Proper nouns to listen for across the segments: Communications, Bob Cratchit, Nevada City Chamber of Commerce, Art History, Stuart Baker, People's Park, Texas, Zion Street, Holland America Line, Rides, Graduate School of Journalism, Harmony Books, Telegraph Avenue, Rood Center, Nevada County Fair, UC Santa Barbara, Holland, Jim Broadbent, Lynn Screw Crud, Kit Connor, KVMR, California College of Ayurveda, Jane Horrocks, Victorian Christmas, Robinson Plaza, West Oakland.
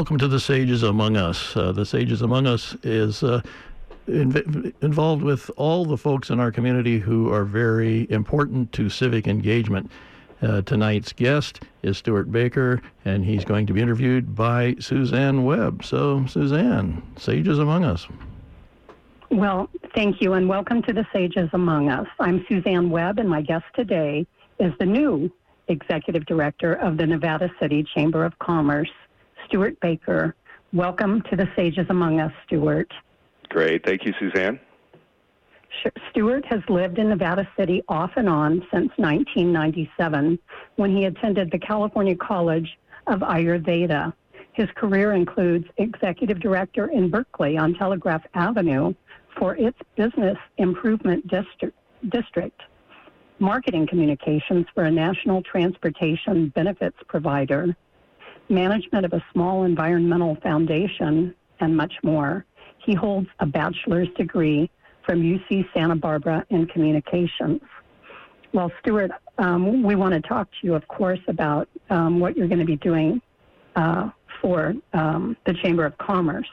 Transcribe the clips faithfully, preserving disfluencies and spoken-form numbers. Welcome to the Sages Among Us. Uh, the Sages Among Us is uh, in, involved with all the folks in our community who are very important to civic engagement. Uh, tonight's guest is Stuart Baker, and he's going to be interviewed by Suzanne Webb. So, Suzanne, Sages Among Us. Well, thank you, and welcome to the Sages Among Us. I'm Suzanne Webb, and my guest today is the new Executive Director of the Nevada City Chamber of Commerce, Stuart Baker. Welcome to the Sages Among Us, Stuart. Great. Thank you, Suzanne. Stuart has lived in Nevada City off and on since nineteen ninety-seven, when he attended the California College of Ayurveda. His career includes executive director in Berkeley on Telegraph Avenue for its Business Improvement District, district marketing communications for a national transportation benefits provider, management of a small environmental foundation, and much more. He holds a bachelor's degree from U C Santa Barbara in Communications. Well, Stuart, um, we want to talk to you, of course, about um, what you're going to be doing uh, for um, the Chamber of Commerce.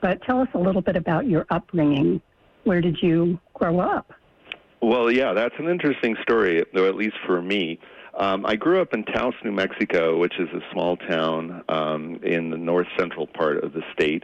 But tell us a little bit about your upbringing. Where did you grow up? Well, yeah, that's an interesting story, though, at least for me. Um, I grew up in Taos, New Mexico, which is a small town um, in the north central part of the state,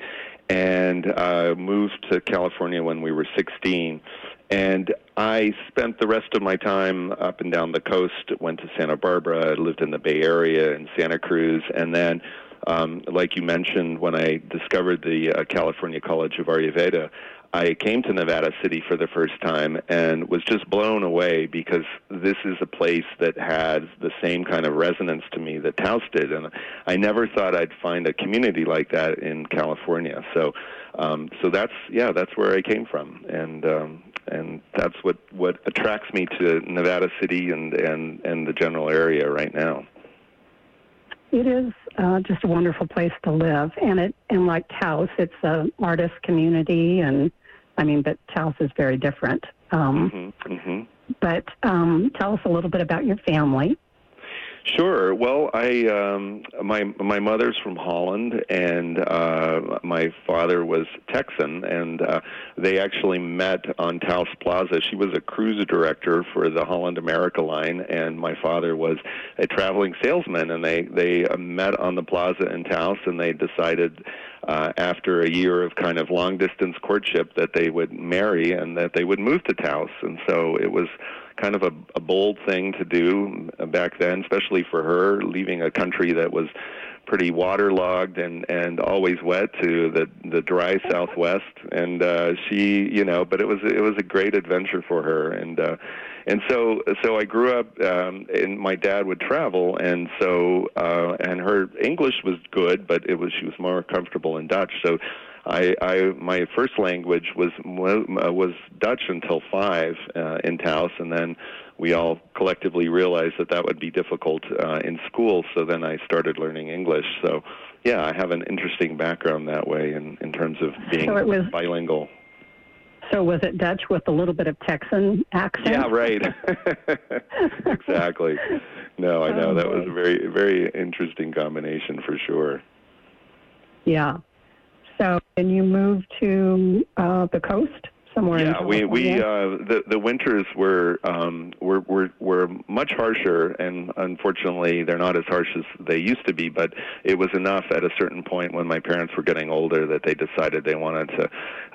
and uh, moved to California when we were sixteen. And I spent the rest of my time up and down the coast, went to Santa Barbara, lived in the Bay Area in Santa Cruz, and then, um, like you mentioned, when I discovered the uh, California College of Ayurveda, I came to Nevada City for the first time and was just blown away, because this is a place that had the same kind of resonance to me that Taos did. And I never thought I'd find a community like that in California. So um, so that's, yeah, that's where I came from. And um, and that's what, what attracts me to Nevada City and, and, and the general area right now. It is uh, just a wonderful place to live. And, it, and like Taos, it's an artist community, and I mean, but Taos is very different. Um, mm-hmm, mm-hmm. But um, tell us a little bit about your family. Sure. Well, I um, my my mother's from Holland, and uh, my father was Texan, and uh, they actually met on Taos Plaza. She was a cruise director for the Holland America Line, and my father was a traveling salesman, and they, they met on the plaza in Taos, and they decided uh, after a year of kind of long-distance courtship that they would marry and that they would move to Taos, and so it was kind of a, a bold thing to do back then, especially for her, leaving a country that was pretty waterlogged and, and always wet to the the dry Southwest. And uh, she, you know, but it was it was a great adventure for her. And uh, and so so I grew up, um, and my dad would travel, and so uh, and her English was good, but it was she was more comfortable in Dutch. So I, I my first language was was Dutch until five uh, in Taos, and then we all collectively realized that that would be difficult uh, in school, so then I started learning English. So, yeah, I have an interesting background that way in, in terms of being so it was, bilingual. So was it Dutch with a little bit of Texan accent? Yeah, right. Exactly. No, I know. That was a very, very interesting combination for sure. Yeah. So, and you moved to uh, the coast? Somewhere yeah, we we uh, the the winters were um were were were much harsher, and unfortunately they're not as harsh as they used to be. But it was enough at a certain point when my parents were getting older that they decided they wanted to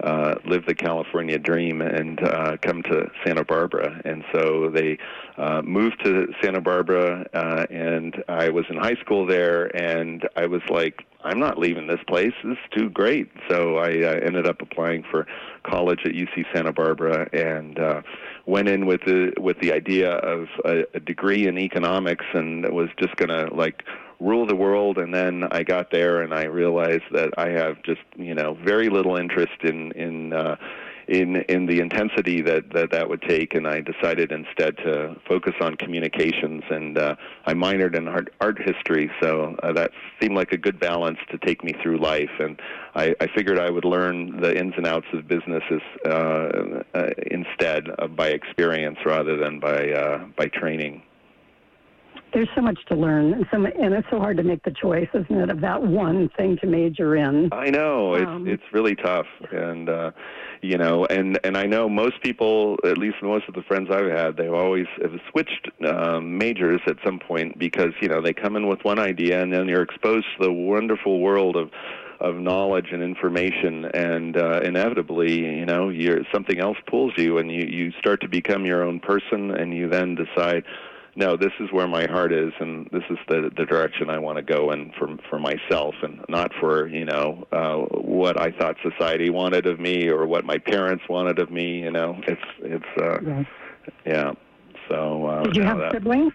uh, live the California dream and uh, come to Santa Barbara, and so they uh, moved to Santa Barbara. Uh, and I was in high school there, and I was like, I'm not leaving this place. It's too great. So I uh, ended up applying for college at U C Santa Barbara, and uh, went in with the with the idea of a, a degree in economics, and was just gonna like rule the world. And then I got there, and I realized that I have just you know very little interest in in. Uh, In, in the intensity that, that that would take, and I decided instead to focus on communications, and uh, I minored in art, art history, so uh, that seemed like a good balance to take me through life, and I, I figured I would learn the ins and outs of businesses uh, uh, instead uh, by experience rather than by uh, by training. there's so much to learn, and, so, and it's so hard to make the choice, isn't it, about one thing to major in. I know. Um, it's it's really tough. And, uh, you know, and, and I know most people, at least most of the friends I've had, they've always have switched um, majors at some point because, you know, they come in with one idea and then you're exposed to the wonderful world of of knowledge and information, and uh, inevitably, you know, you're, something else pulls you, and you, you start to become your own person, and you then decide, no, this is where my heart is, and this is the the direction I want to go in for, for myself, and not for, you know, uh, what I thought society wanted of me or what my parents wanted of me, you know. It's, it's uh, yes. yeah, so. Uh, Did you have that, siblings?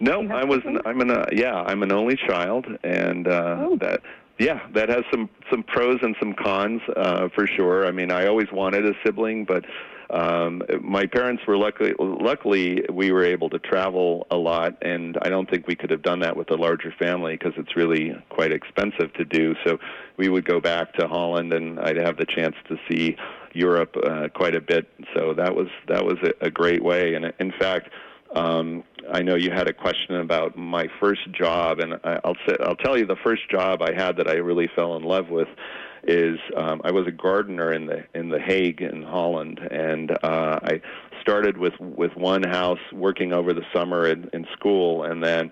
No, you have I was, siblings? I'm an, uh, yeah, I'm an only child, and uh, oh. that... Yeah, that has some, some pros and some cons, uh, for sure. I mean, I always wanted a sibling, but um, my parents were luckily, luckily we were able to travel a lot, and I don't think we could have done that with a larger family because it's really quite expensive to do. So we would go back to Holland, and I'd have the chance to see Europe uh, quite a bit. So that was that was a, a great way. And in fact, Um, I know you had a question about my first job, and I, I'll say, I'll tell you the first job I had that I really fell in love with is um, I was a gardener in the in the Hague in Holland, and uh, I started with with one house working over the summer in, in school, and then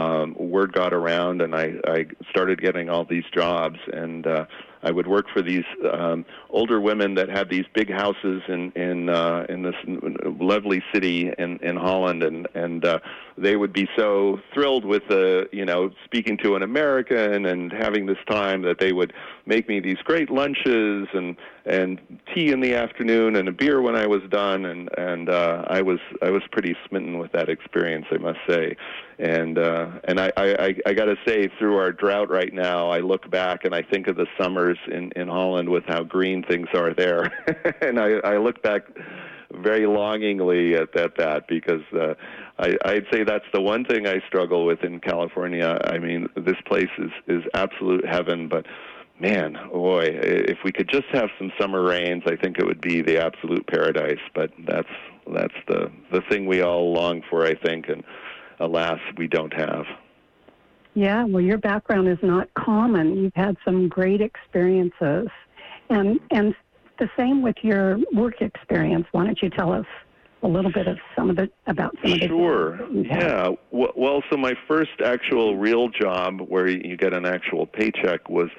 um, word got around, and I, I started getting all these jobs, and uh, I would work for these um, older women that had these big houses in in, uh, in this lovely city in, in Holland, and and uh, they would be so thrilled with the you know speaking to an American and having this time that they would make me these great lunches and and tea in the afternoon and a beer when I was done, and and uh, I was I was pretty smitten with that experience, I must say, and uh, and I I, I got to say, through our drought right now, I look back and I think of the summers in, in Holland with how green things are there. And I, I look back very longingly at, at that because uh, I, I'd say that's the one thing I struggle with in California. I mean, this place is, is absolute heaven, but man, boy, if we could just have some summer rains, I think it would be the absolute paradise. But that's that's the, the thing we all long for, I think, and alas, we don't have. Yeah, well, your background is not common. You've had some great experiences. And and the same with your work experience. Why don't you tell us a little bit of some of the, about some of the Sure. Yeah. Well, so my first actual real job where you get an actual paycheck was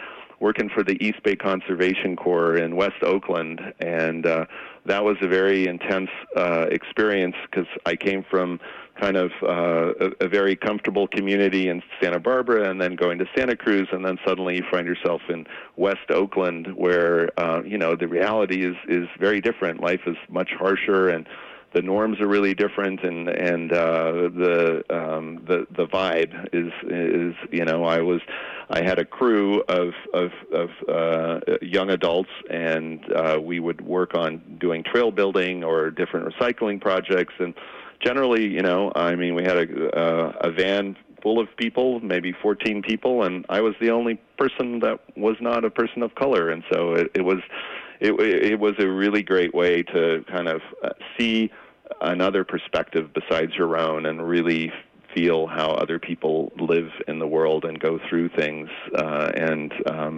working for the East Bay Conservation Corps in West Oakland, and uh, that was a very intense uh, experience because I came from kind of uh, a, a very comfortable community in Santa Barbara, and then going to Santa Cruz, and then suddenly you find yourself in West Oakland, where uh, you know the reality is is very different. Life is much harsher, and the norms are really different, and and uh, the um, the the vibe is is you know I was I had a crew of of, of uh, young adults, and uh, we would work on doing trail building or different recycling projects, and generally you know I mean we had a uh, a van full of people, maybe fourteen people, and I was the only person that was not a person of color, and so it, it was. It, it was a really great way to kind of see another perspective besides your own and really feel how other people live in the world and go through things. Uh, and, um,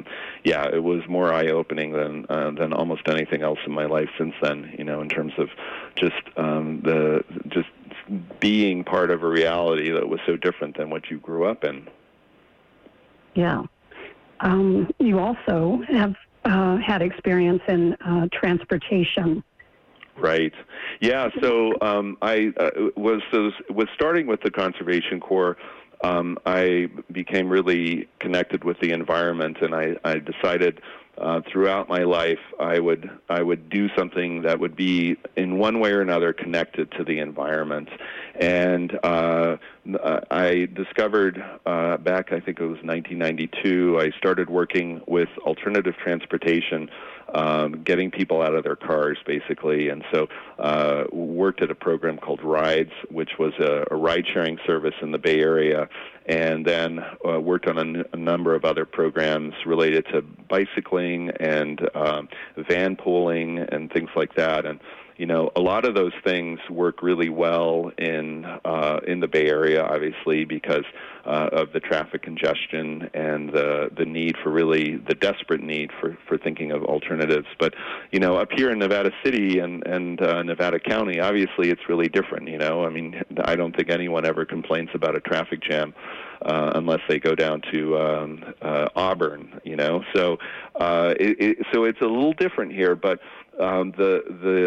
yeah, it was more eye-opening than uh, than almost anything else in my life since then, you know, in terms of just um, the just being part of a reality that was so different than what you grew up in. Yeah. Um, you also have... Uh, had experience in uh, transportation. Right. Yeah. So um, I uh, was so was starting with the Conservation Corps. Um, I became really connected with the environment, and I, I decided uh, throughout my life I would I would do something that would be in one way or another connected to the environment. And uh, I discovered uh, back, I think it was nineteen ninety-two, I started working with alternative transportation, um, getting people out of their cars, basically. And so uh worked at a program called Rides, which was a, a ride-sharing service in the Bay Area, and then uh, worked on a, n- a number of other programs related to bicycling and um, van pooling and things like that. And you know, a lot of those things work really well in uh, in the Bay Area, obviously, because uh, of the traffic congestion and the the need for really the desperate need for, for thinking of alternatives. But, you know, up here in Nevada City and, and uh, Nevada County, obviously it's really different, you know. I mean, I don't think anyone ever complains about a traffic jam uh, unless they go down to um, uh, Auburn, you know. So, uh, it, it, so it's a little different here, but Um, the the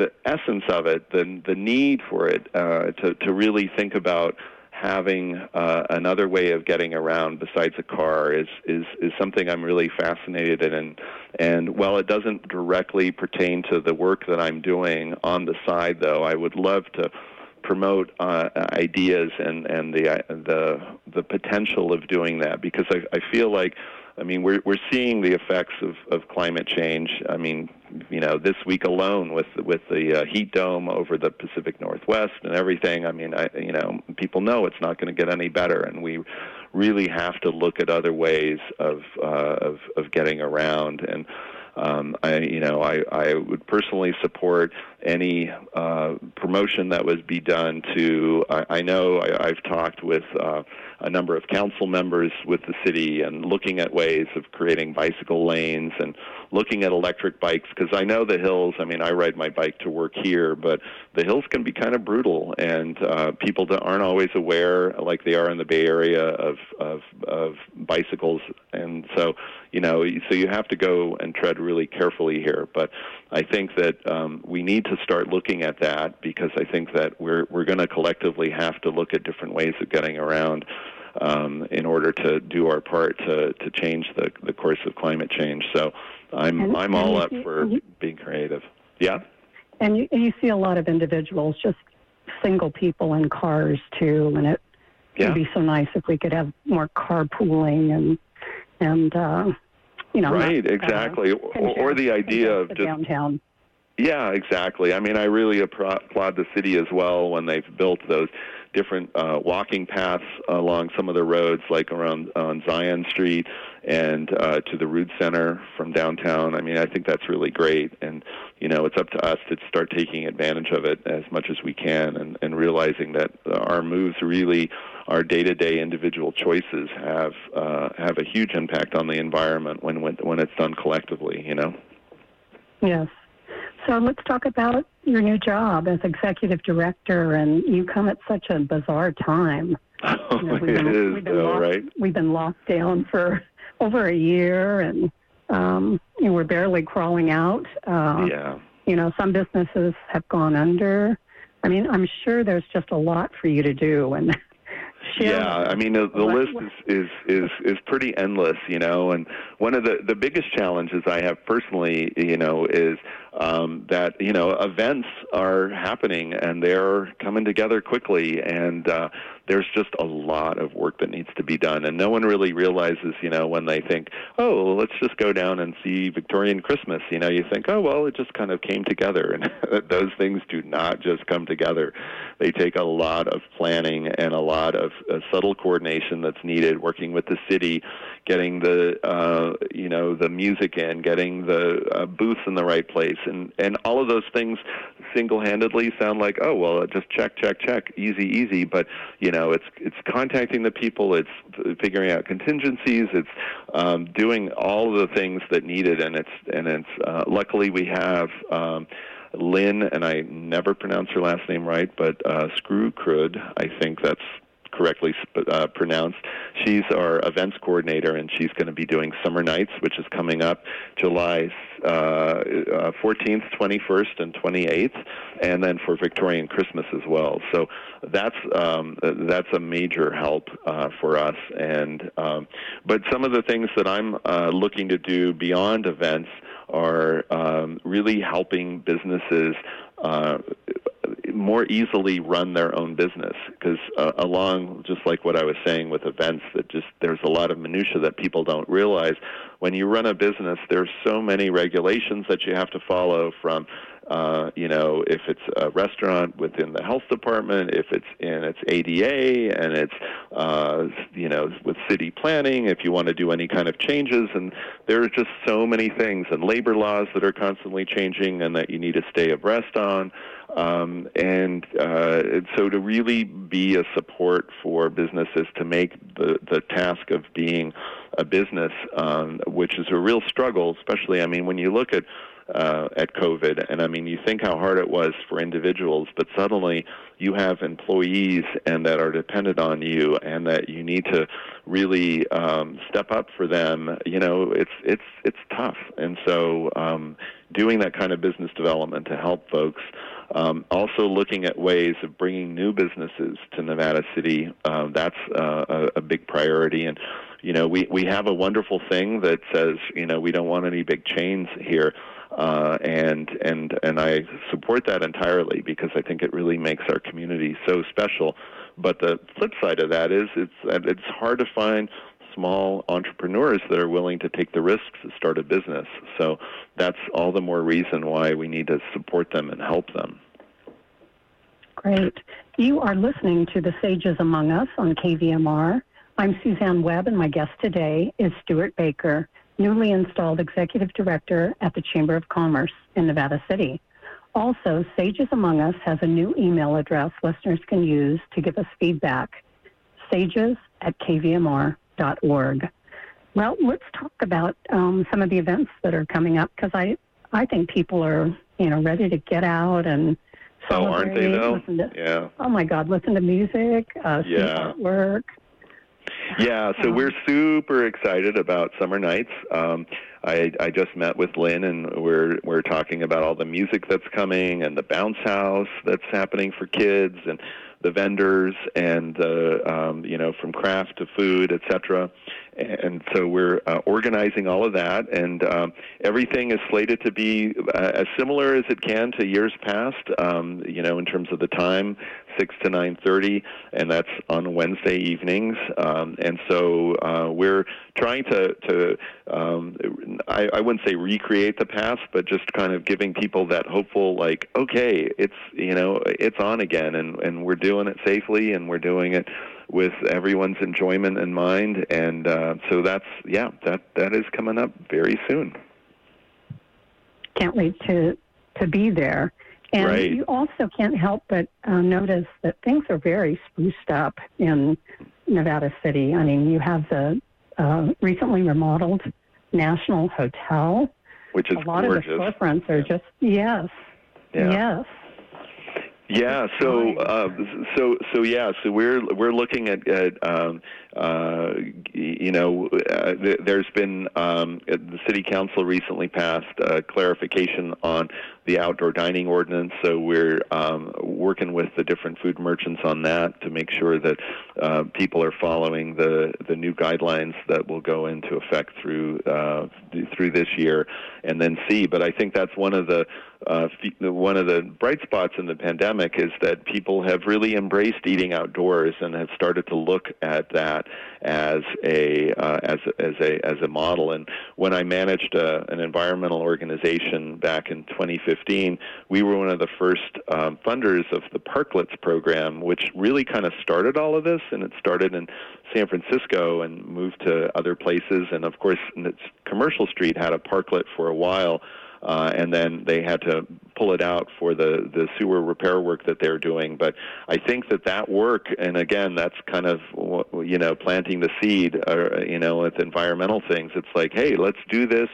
the essence of it, the the need for it, uh, to to really think about having uh, another way of getting around besides a car is is is something I'm really fascinated in. And, and while it doesn't directly pertain to the work that I'm doing on the side, though, I would love to promote uh, ideas and and the uh, the the potential of doing that, because I I feel like. I mean, we're we're seeing the effects of, of climate change. I mean, you know, this week alone with with the uh, heat dome over the Pacific Northwest and everything. I mean, I you know, people know it's not going to get any better, and we really have to look at other ways of uh, of, of getting around. And um, I you know, I, I would personally support any uh, promotion that would be done to. I, I know I, I've talked with. Uh, a number of council members with the city and looking at ways of creating bicycle lanes and looking at electric bikes, because I know the hills. I mean, I ride my bike to work here, but the hills can be kind of brutal, and uh, people that aren't always aware, like they are in the Bay Area, of, of of bicycles. And so, you know, so you have to go and tread really carefully here. But I think that um, we need to start looking at that, because I think that we're we're going to collectively have to look at different ways of getting around. Um, in order to do our part to, to change the, the course of climate change, so I'm and, I'm all up see, for you, being creative. Yeah, and you, you see a lot of individuals, just single people in cars too, and it would yeah. be so nice if we could have more carpooling and and uh, you know right not, exactly uh, or, or the idea of just downtown. Yeah, exactly. I mean, I really applaud the city as well when they've built those different uh, walking paths along some of the roads, like around on Zion Street and uh, to the Rood Center from downtown. I mean, I think that's really great. And, you know, it's up to us to start taking advantage of it as much as we can, and, and realizing that our moves really, our day-to-day individual choices have uh, have a huge impact on the environment when, when when it's done collectively, you know? Yes. So let's talk about your new job as executive director, and you come at such a bizarre time. Oh, you know, we've been, it is, we've been though, locked, right? We've been locked down for over a year, and um, you know, we're barely crawling out. Uh, yeah. You know, some businesses have gone under. I mean, I'm sure there's just a lot for you to do, and. Yeah, I mean, the, the list is, is, is, is pretty endless, you know, and one of the, the biggest challenges I have personally, you know, is um, that, you know, events are happening and they're coming together quickly, and uh, there's just a lot of work that needs to be done, and no one really realizes, you know, when they think, oh, well, let's just go down and see Victorian Christmas, you know, you think, oh, well, it just kind of came together, and those things do not just come together. They take a lot of planning and a lot of a subtle coordination that's needed, working with the city, getting the uh, you know the music in, getting the uh, booths in the right place, and, and all of those things single-handedly sound like, oh, well, just check, check, check, easy, easy, but you know it's it's contacting the people, it's figuring out contingencies, it's um, doing all the things that needed, and it's and it's uh, luckily we have. Um, Lynn, and I never pronounce her last name right, but uh, Screw Crud, I think that's correctly uh, pronounced. She's our events coordinator, and she's going to be doing Summer Nights, which is coming up July uh, uh, fourteenth, twenty-first, and twenty-eighth, and then for Victorian Christmas as well. So that's um, that's a major help uh, for us. And um, but some of the things that I'm uh, looking to do beyond events are um, really helping businesses uh, more easily run their own business, because uh, along, just like what I was saying with events, that just there's a lot of minutia that people don't realize. When you run a business, there's so many regulations that you have to follow, from Uh, you know, if it's a restaurant within the health department, if it's in its A D A and it's, uh, you know, with city planning, if you want to do any kind of changes. And there are just so many things, and labor laws that are constantly changing and that you need to stay abreast on. Um, and, uh, and so to really be a support for businesses to make the, the task of being a business, um, which is a real struggle, especially, I mean, when you look at Uh, at COVID. And I mean, you think how hard it was for individuals, but suddenly you have employees and that are dependent on you and that you need to really um, step up for them. You know, it's, it's, it's tough. And so um, doing that kind of business development to help folks, um, also looking at ways of bringing new businesses to Nevada City, uh, that's uh, a, a big priority. And you know, we, we have a wonderful thing that says, you know, we don't want any big chains here. Uh, and, and, and I support that entirely because I think it really makes our community so special. But the flip side of that is it's, it's hard to find small entrepreneurs that are willing to take the risks to start a business. So that's all the more reason why we need to support them and help them. Great. You are listening to The Sages Among Us on K V M R. I'm Suzanne Webb, and my guest today is Stuart Baker, newly installed Executive Director at the Chamber of Commerce in Nevada City. Also, Sages Among Us has a new email address listeners can use to give us feedback, sages at k v m r dot org. Well, let's talk about um, some of the events that are coming up, because I, I think people are, you know, ready to get out and celebrate. Oh, aren't they, though? Listen to, yeah. Oh, my God, listen to music, uh, see yeah. artwork. Yeah, so we're super excited about Summer Nights. Um, I, I just met with Lynn, and we're we're talking about all the music that's coming and the bounce house that's happening for kids and the vendors and, uh, um, you know, from craft to food, et cetera. And so we're uh, organizing all of that, and um, everything is slated to be uh, as similar as it can to years past, um, you know, in terms of the time, six to nine thirty, and that's on Wednesday evenings. Um, and so uh, we're trying to, to um, I, I wouldn't say recreate the past, but just kind of giving people that hopeful, like, okay, it's, you know, it's on again, and, and we're doing it safely, and we're doing it with everyone's enjoyment in mind. And uh, so that's, yeah, that, that is coming up very soon. Can't wait to, to be there. And right. You also can't help but uh, notice that things are very spruced up in Nevada City. I mean, you have the uh, recently remodeled National Hotel. Which is gorgeous. A lot gorgeous. Of the storefronts are yeah. just, yes, yeah. yes. Yeah, so uh, so so yeah, so we're we're looking at, at um, uh, you know, uh, th- there's been um, the city council recently passed a clarification on the outdoor dining ordinance. So we're um, working with the different food merchants on that to make sure that uh, people are following the, the new guidelines that will go into effect through uh, through this year, and then see. But I think that's one of the uh, one of the bright spots in the pandemic. Is that people have really embraced eating outdoors and have started to look at that as a uh, as as a as a model. And when I managed a, an environmental organization back in twenty fifteen, we were one of the first um, funders of the Parklets program, which really kind of started all of this. And it started in San Francisco and moved to other places. And of course, Commercial Street had a parklet for a while. Uh, and then they had to pull it out for the, the sewer repair work that they're doing. But I think that that work, and again, that's kind of, you know, planting the seed, uh, you know, with environmental things. It's like, hey, let's do this.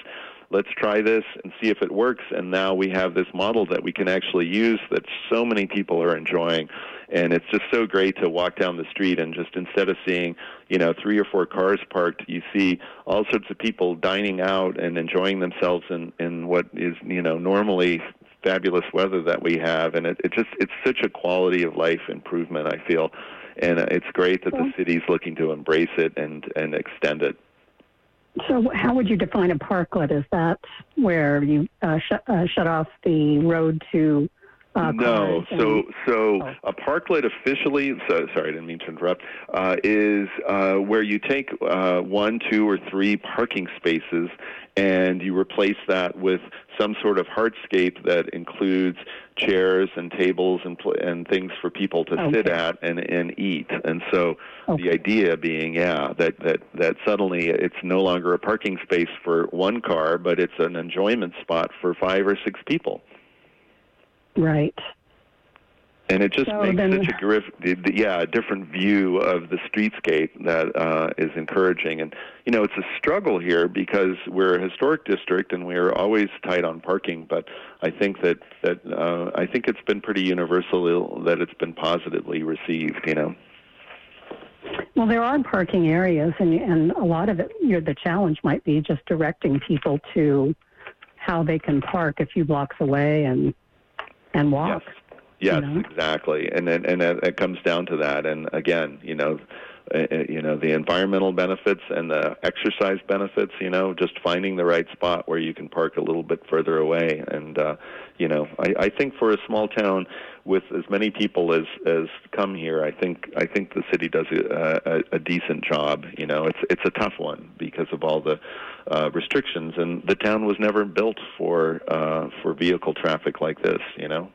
Let's try this and see if it works. And now we have this model that we can actually use that so many people are enjoying. And it's just so great to walk down the street and just instead of seeing, you know, three or four cars parked, you see all sorts of people dining out and enjoying themselves in, in what is, you know, normally fabulous weather that we have. And it, it just, it's such a quality of life improvement, I feel. And it's great that the city's looking to embrace it and, and extend it. So how would you define a parklet? Is that where you uh, sh- uh, shut off the road to Uh, no, so and, so oh. a parklet officially, so, sorry, I didn't mean to interrupt, uh, is uh, where you take uh, one, two, or three parking spaces and you replace that with some sort of hardscape that includes chairs and tables and pl- and things for people to okay. sit at and, and eat. And so okay. the idea being, yeah, that, that, that suddenly it's no longer a parking space for one car, but it's an enjoyment spot for five or six people. Right. And it just so makes then, such a grif, yeah, a different view of the streetscape that uh, is encouraging. And, you know, it's a struggle here because we're a historic district and we're always tight on parking. But I think that, that uh, I think it's been pretty universal that it's been positively received, you know. Well, there are parking areas, and, and a lot of it, you know, the challenge might be just directing people to how they can park a few blocks away and and walk. Yes, yes, you know? Exactly. And and, and it, it comes down to that. And again, you know, uh, you know, the environmental benefits and the exercise benefits, you know, just finding the right spot where you can park a little bit further away. And, uh, you know, I, I think for a small town with as many people as, as come here, I think I think the city does a, a, a decent job. You know, it's it's a tough one because of all the uh, restrictions, and the town was never built for uh, for vehicle traffic like this. You know.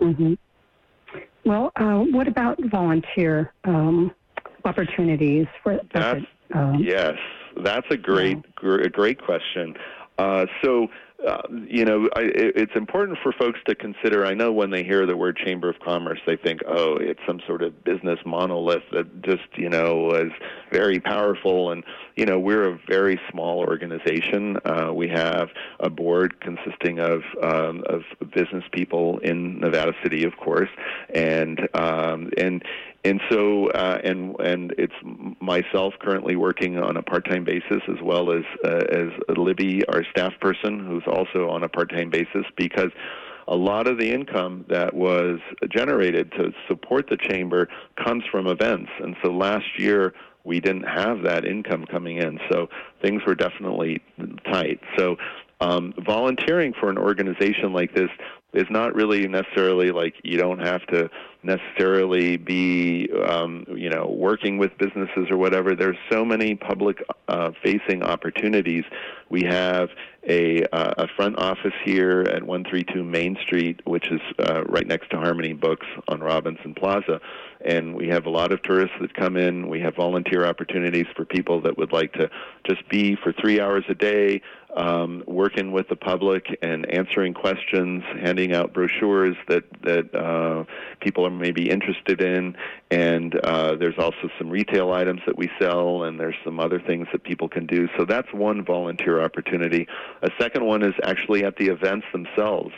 Mm-hmm. Well, uh, what about volunteer um, opportunities for? That's, um, yes, that's a great yeah. gr- great question. Uh, so. Uh, you know, I, it, it's important for folks to consider. I know when they hear the word Chamber of Commerce, they think, oh, it's some sort of business monolith that just, you know, is very powerful. And, you know, we're a very small organization. Uh, we have a board consisting of um, of business people in Nevada City, of course, and um, and. And so, uh, and and it's myself currently working on a part-time basis, as well as uh, as Libby, our staff person, who's also on a part-time basis, because a lot of the income that was generated to support the chamber comes from events. And so, last year we didn't have that income coming in, so things were definitely tight. So. Um, volunteering for an organization like this is not really necessarily like you don't have to necessarily be, um, you know, working with businesses or whatever. There's so many public uh, facing opportunities. We have a, uh, a front office here at one thirty-two Main Street, which is uh, right next to Harmony Books on Robinson Plaza. And we have a lot of tourists that come in. We have volunteer opportunities for people that would like to just be for three hours a day, Um, working with the public and answering questions, handing out brochures that that uh, people are maybe interested in, and uh, there's also some retail items that we sell, and there's some other things that people can do. So that's one volunteer opportunity. A second one is actually at the events themselves.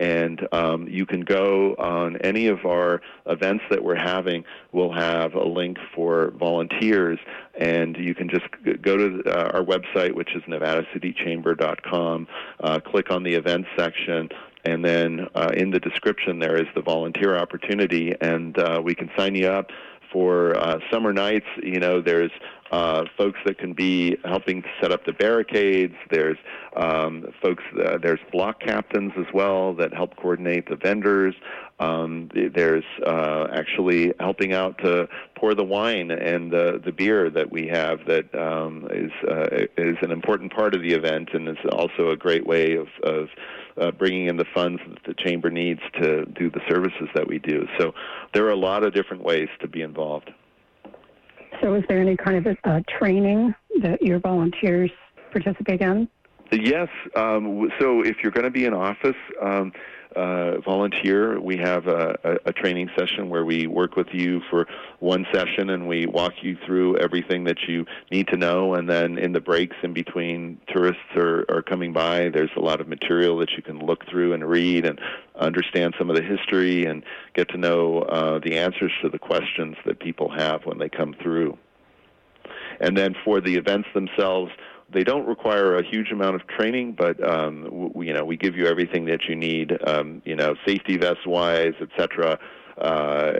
And um, you can go on any of our events that we're having. We'll have a link for volunteers, and you can just go to uh, our website, which is Nevada City Chamber dot com, uh, click on the events section, and then uh, in the description there is the volunteer opportunity, and uh, we can sign you up. For uh, summer nights, you know, there's uh, folks that can be helping to set up the barricades. There's um, folks, uh, there's block captains as well that help coordinate the vendors. Um, there's uh, actually helping out to pour the wine and the, the beer that we have that um, is uh, is an important part of the event, and it's also a great way of, of uh, bringing in the funds that the chamber needs to do the services that we do. So there are a lot of different ways to be involved. So is there any kind of uh, training that your volunteers participate in? Yes. Um, so if you're going to be in office, um, Uh, volunteer. We have a, a, a training session where we work with you for one session and we walk you through everything that you need to know. And then in the breaks in between tourists are, are coming by, there's a lot of material that you can look through and read and understand some of the history and get to know uh, the answers to the questions that people have when they come through. And then for the events themselves, they don't require a huge amount of training, but um, w- you know, we give you everything that you need, um, you know, safety vest-wise, et cetera, uh,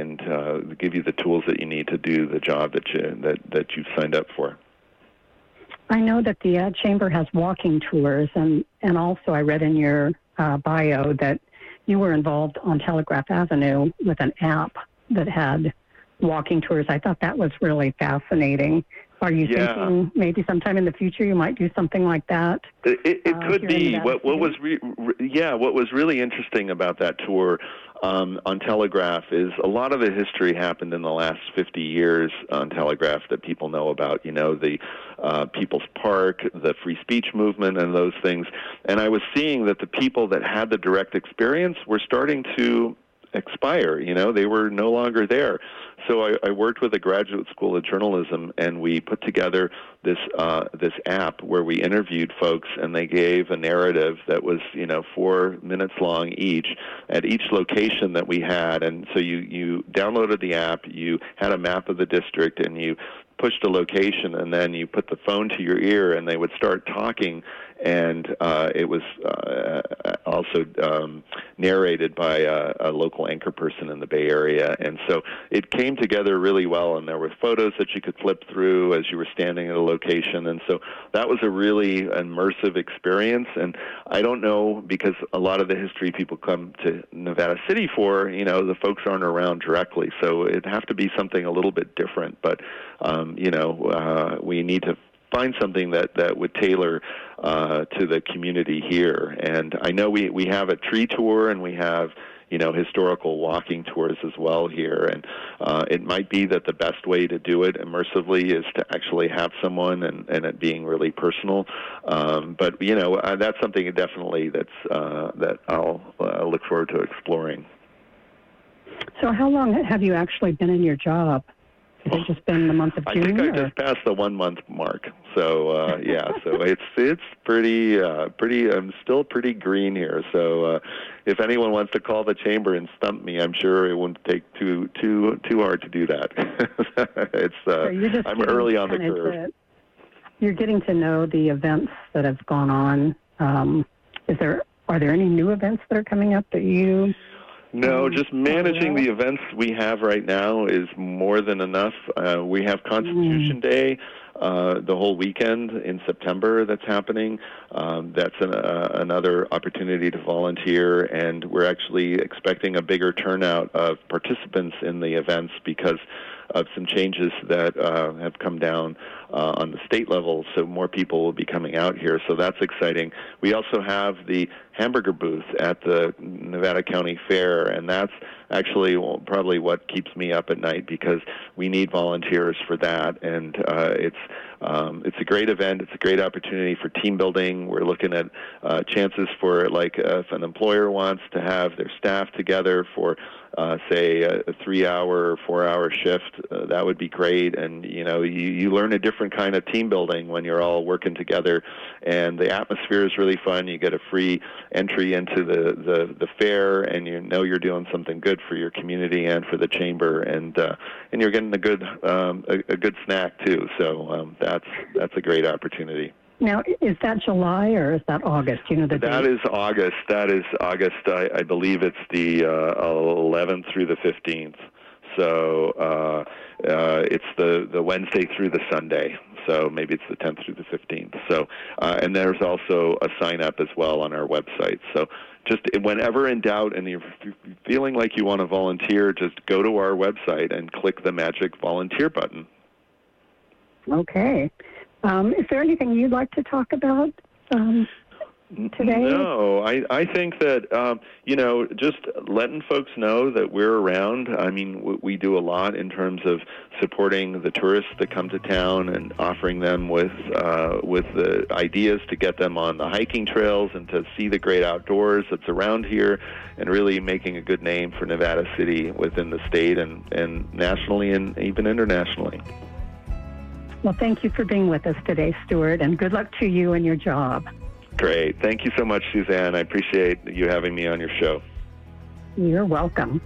and uh, give you the tools that you need to do the job that you that, that you've signed up for. I know that the uh, chamber has walking tours, and, and also I read in your uh, bio that you were involved on Telegraph Avenue with an app that had walking tours. I thought that was really fascinating. Are you yeah. thinking maybe sometime in the future you might do something like that? It, it uh, could be. What, what was re, re, yeah, what was really interesting about that tour um, on Telegraph is a lot of the history happened in the last fifty years on Telegraph that people know about, you know, the uh, People's Park, the free speech movement, and those things. And I was seeing that the people that had the direct experience were starting to expire, you know, they were no longer there. So I, I worked with a graduate school of journalism, and we put together this uh, this app where we interviewed folks, and they gave a narrative that was, you know, four minutes long each at each location that we had. And so you, you downloaded the app, you had a map of the district, and you pushed a location, and then you put the phone to your ear, and they would start talking. And uh, it was uh, also um, narrated by a, a local anchor person in the Bay Area. And so it came together really well, and there were photos that you could flip through as you were standing at a location. And so that was a really immersive experience. And I don't know, because a lot of the history people come to Nevada City for, you know, the folks aren't around directly. So it'd have to be something a little bit different. But, um, you know, uh, we need to find something that, that would tailor uh, to the community here. And I know we, we have a tree tour, and we have, you know, historical walking tours as well here. And uh, it might be that the best way to do it immersively is to actually have someone, and, and it being really personal. Um, but, you know, uh, that's something definitely that's uh, that I'll uh, look forward to exploring. So how long have you actually been in your job? Has it just been the month of June? I think I or? just passed the one month mark. So uh, yeah, so it's it's pretty uh, pretty. I'm still pretty green here. So uh, if anyone wants to call the chamber and stump me, I'm sure it won't take too too too hard to do that. it's uh, so I'm early on the curve. It. You're getting to know the events that have gone on. Um, is there are there any new events that are coming up that you? No, just managing the events we have right now is more than enough. Uh, we have Constitution mm-hmm. Day uh, the whole weekend in September that's happening. Um, that's an, uh, another opportunity to volunteer, and we're actually expecting a bigger turnout of participants in the events because of some changes that uh, have come down uh, on the state level, so more people will be coming out here, so that's exciting. We also have the hamburger booth at the Nevada County Fair, and that's actually probably what keeps me up at night because we need volunteers for that, and uh, it's um, it's a great event. It's a great opportunity for team building. We're looking at uh, chances for, like, uh, if an employer wants to have their staff together for Uh, say a, a three-hour or four-hour shift, uh, that would be great. And, you know, you, you learn a different kind of team building when you're all working together. And the atmosphere is really fun. You get a free entry into the, the, the fair, and you know you're doing something good for your community and for the chamber. And uh, and you're getting a good um, a, a good snack, too. So um, that's that's a great opportunity. Now, is that July or is that August? You know the that date? is August. That is August. I, I believe it's the uh, eleventh through the fifteenth. So uh, uh, it's the, the Wednesday through the Sunday. So maybe it's the tenth through the fifteenth. So uh, and there's also a sign up as well on our website. So just whenever in doubt and you're feeling like you want to volunteer, just go to our website and click the magic volunteer button. Okay. Um, is there anything you'd like to talk about um, today? No, I, I think that, um, you know, just letting folks know that we're around. I mean, we, we do a lot in terms of supporting the tourists that come to town and offering them with uh, with the ideas to get them on the hiking trails and to see the great outdoors that's around here, and really making a good name for Nevada City within the state and, and nationally and even internationally. Well, thank you for being with us today, Stuart, and good luck to you and your job. Great. Thank you so much, Suzanne. I appreciate you having me on your show. You're welcome.